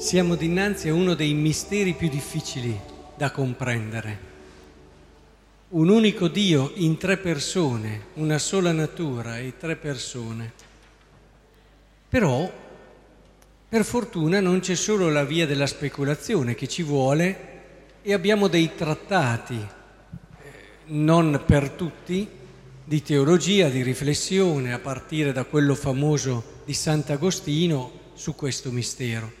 Siamo dinanzi a uno dei misteri più difficili da comprendere. Un unico Dio in tre persone, una sola natura e tre persone. Però, per fortuna, non c'è solo la via della speculazione che ci vuole e abbiamo dei trattati, non per tutti, di teologia, di riflessione, a partire da quello famoso di Sant'Agostino su questo mistero.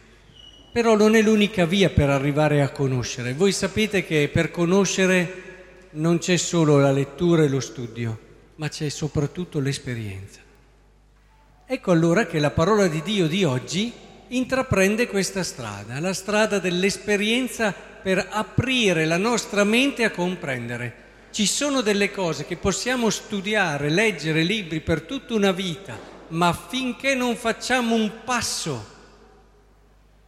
Però non è l'unica via per arrivare a conoscere. Voi sapete che per conoscere non c'è solo la lettura e lo studio, ma c'è soprattutto l'esperienza. Ecco allora che la parola di Dio di oggi intraprende questa strada, la strada dell'esperienza per aprire la nostra mente a comprendere. Ci sono delle cose che possiamo studiare, leggere libri per tutta una vita, ma finché non facciamo un passo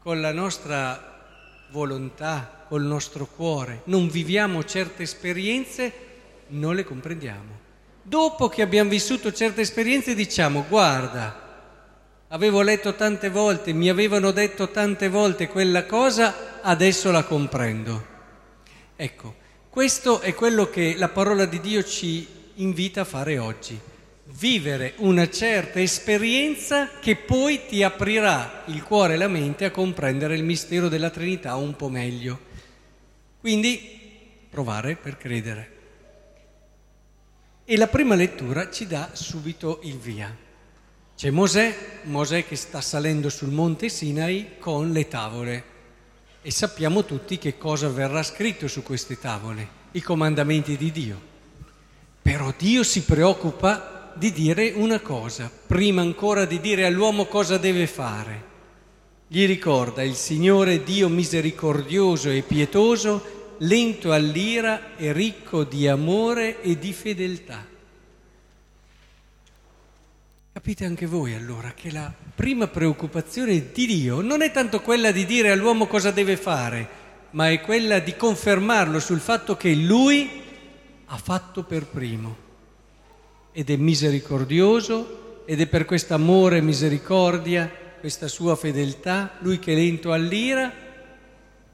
con la nostra volontà, col nostro cuore, non viviamo certe esperienze, non le comprendiamo. Dopo che abbiamo vissuto certe esperienze diciamo: guarda, avevo letto tante volte, mi avevano detto tante volte quella cosa, adesso la comprendo. Ecco, questo è quello che la parola di Dio ci invita a fare oggi, vivere una certa esperienza che poi ti aprirà il cuore e la mente a comprendere il mistero della Trinità un po' meglio. Quindi provare per credere. E la prima lettura ci dà subito il via. C'è Mosè che sta salendo sul Monte Sinai con le tavole. E sappiamo tutti che cosa verrà scritto su queste tavole, i comandamenti di Dio. Però Dio si preoccupa di dire una cosa, prima ancora di dire all'uomo cosa deve fare. Gli ricorda: il Signore Dio misericordioso e pietoso, lento all'ira e ricco di amore e di fedeltà. Capite anche voi allora che la prima preoccupazione di Dio non è tanto quella di dire all'uomo cosa deve fare, ma è quella di confermarlo sul fatto che Lui ha fatto per primo ed è misericordioso, ed è per questo amore e misericordia, questa sua fedeltà, Lui che è lento all'ira.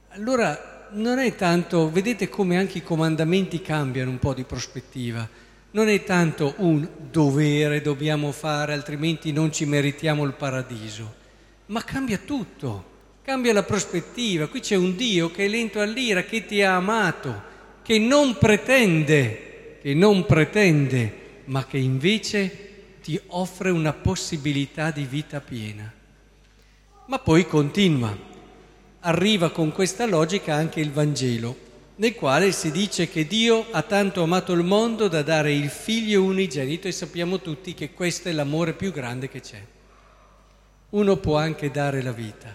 Allora non è tanto, vedete come anche i comandamenti cambiano un po' di prospettiva, non è tanto un dovere, dobbiamo fare, altrimenti non ci meritiamo il paradiso, ma cambia tutto, cambia la prospettiva. Qui c'è un Dio che è lento all'ira, che ti ha amato, che non pretende, ma che invece ti offre una possibilità di vita piena. Ma poi continua, arriva con questa logica anche il Vangelo, nel quale si dice che Dio ha tanto amato il mondo da dare il figlio unigenito, e sappiamo tutti che questo è l'amore più grande che c'è. Uno può anche dare la vita,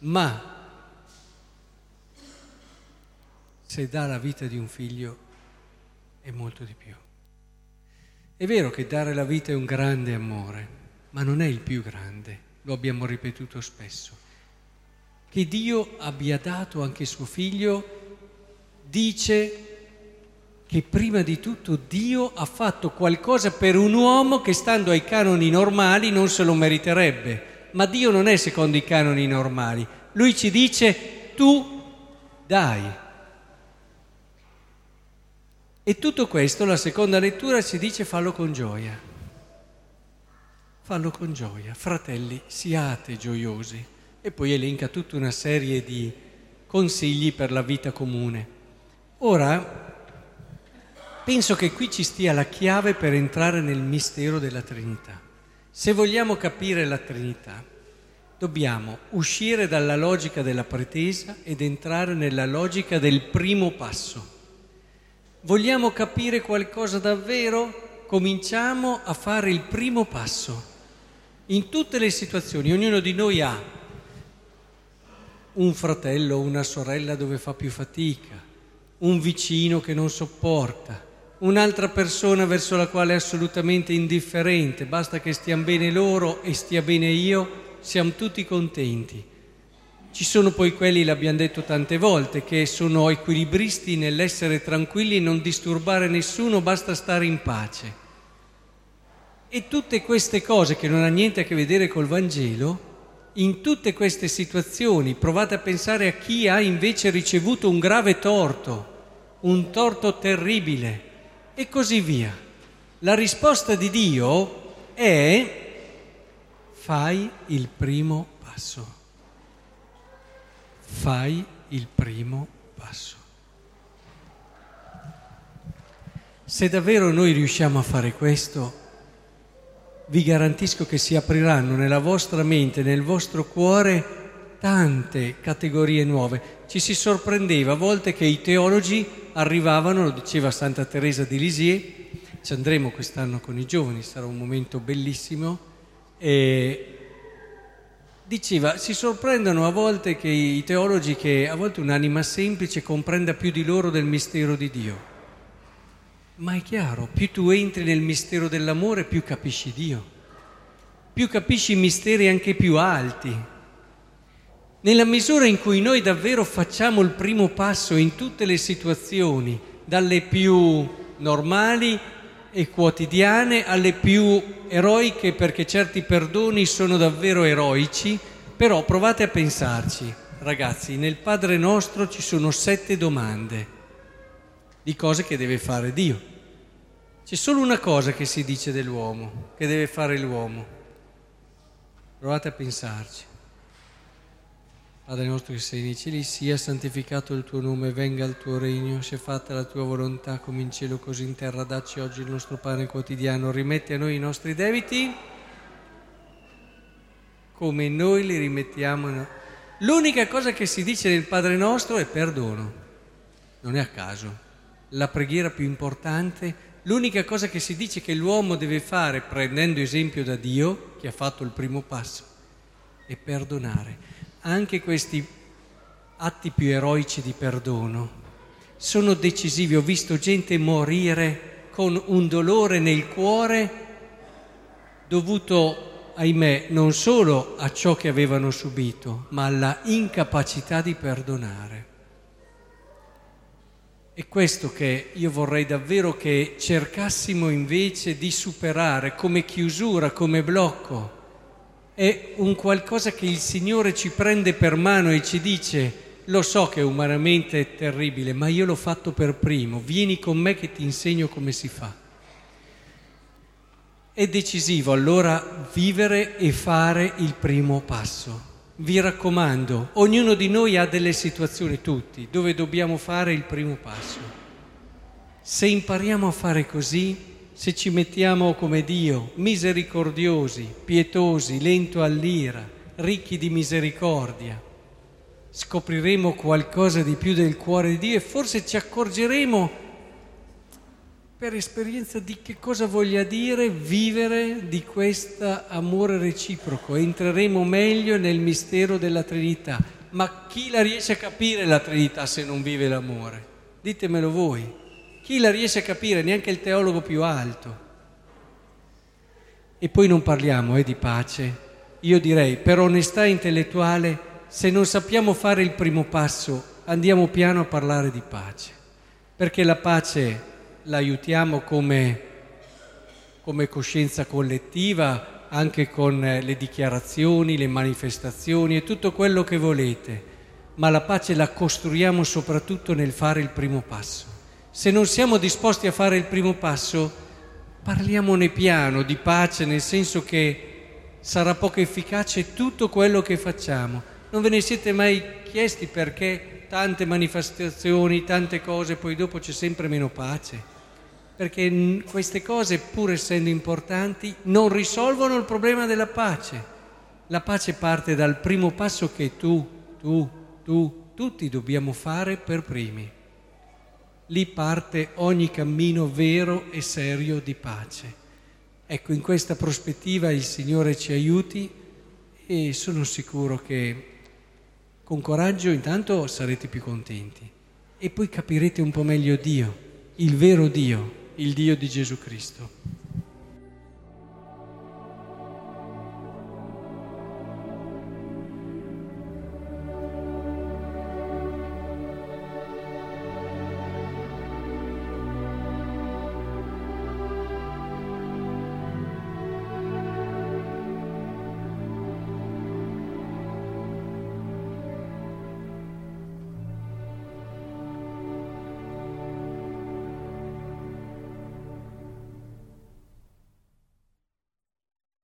ma se dà la vita di un figlio è molto di più. È vero che dare la vita è un grande amore, ma non è il più grande. Lo abbiamo ripetuto spesso, che Dio abbia dato anche suo figlio, dice che prima di tutto Dio ha fatto qualcosa per un uomo che stando ai canoni normali non se lo meriterebbe, ma Dio non è secondo i canoni normali. Lui ci dice: tu dai. E tutto questo, la seconda lettura ci dice: fallo con gioia. Fallo con gioia, fratelli, siate gioiosi. E poi elenca tutta una serie di consigli per la vita comune. Ora, penso che qui ci stia la chiave per entrare nel mistero della Trinità. Se vogliamo capire la Trinità, dobbiamo uscire dalla logica della pretesa ed entrare nella logica del primo passo. Vogliamo capire qualcosa davvero? Cominciamo a fare il primo passo. In tutte le situazioni, ognuno di noi ha un fratello o una sorella dove fa più fatica, un vicino che non sopporta, un'altra persona verso la quale è assolutamente indifferente, basta che stiamo bene loro e stia bene io, siamo tutti contenti. Ci sono poi quelli, l'abbiamo detto tante volte, che sono equilibristi nell'essere tranquilli e non disturbare nessuno, basta stare in pace. E tutte queste cose che non hanno niente a che vedere col Vangelo in tutte queste situazioni provate a pensare a chi ha invece ricevuto un grave torto, un torto terribile, e così via. La risposta di Dio è: fai il primo passo. Fai il primo passo. Se davvero noi riusciamo a fare questo, vi garantisco che si apriranno nella vostra mente, nel vostro cuore, tante categorie nuove. Ci si sorprendeva a volte che i teologi arrivavano, lo diceva Santa Teresa di Lisieux, ci andremo quest'anno con i giovani, sarà un momento bellissimo, e diceva, si sorprendono a volte che i teologi, che a volte un'anima semplice comprenda più di loro del mistero di Dio. Ma è chiaro, più tu entri nel mistero dell'amore, più capisci Dio, più capisci misteri anche più alti. Nella misura in cui noi davvero facciamo il primo passo in tutte le situazioni, dalle più normali e quotidiane alle più eroiche, perché certi perdoni sono davvero eroici, però provate a pensarci, ragazzi, nel Padre Nostro ci sono 7 domande di cose che deve fare Dio. C'è solo una cosa che si dice dell'uomo, che deve fare l'uomo. Provate a pensarci. Padre nostro che sei nei cieli, sia santificato il tuo nome, venga il tuo regno, sia fatta la tua volontà come in cielo così in terra. Dacci oggi il nostro pane quotidiano, rimetti a noi i nostri debiti come noi li rimettiamo. L'unica cosa che si dice nel Padre nostro è perdono. Non è a caso la preghiera più importante, l'unica cosa che si dice che l'uomo deve fare, prendendo esempio da Dio, che ha fatto il primo passo, è perdonare. Anche questi atti più eroici di perdono sono decisivi. Ho visto gente morire con un dolore nel cuore dovuto, ahimè, non solo a ciò che avevano subito, ma alla incapacità di perdonare. È questo che io vorrei davvero che cercassimo invece di superare come chiusura, come blocco. È un qualcosa che il Signore ci prende per mano e ci dice: lo so che umanamente è terribile, ma io l'ho fatto per primo, vieni con me che ti insegno come si fa. È decisivo allora vivere e fare il primo passo. Vi raccomando, ognuno di noi ha delle situazioni, tutti, dove dobbiamo fare il primo passo. Se impariamo a fare così, se ci mettiamo come Dio, misericordiosi, pietosi, lento all'ira, ricchi di misericordia, scopriremo qualcosa di più del cuore di Dio e forse ci accorgeremo per esperienza di che cosa voglia dire vivere di questo amore reciproco. Entreremo meglio nel mistero della Trinità. Ma chi la riesce a capire la Trinità se non vive l'amore? Ditemelo voi. Chi la riesce a capire? Neanche il teologo più alto. E poi non parliamo di pace. Io direi, per onestà intellettuale, se non sappiamo fare il primo passo, andiamo piano a parlare di pace. Perché la pace l'aiutiamo come coscienza collettiva, anche con le dichiarazioni, le manifestazioni e tutto quello che volete, ma la pace la costruiamo soprattutto nel fare il primo passo. Se non siamo disposti a fare il primo passo, parliamone piano di pace, nel senso che sarà poco efficace tutto quello che facciamo. Non ve ne siete mai chiesti perché tante manifestazioni, tante cose, poi dopo c'è sempre meno pace, perché queste cose, pur essendo importanti, non risolvono il problema della pace. La pace parte dal primo passo che tutti dobbiamo fare per primi. Lì parte ogni cammino vero e serio di pace. Ecco, in questa prospettiva il Signore ci aiuti e sono sicuro che con coraggio intanto sarete più contenti e poi capirete un po' meglio Dio, il vero Dio, il Dio di Gesù Cristo.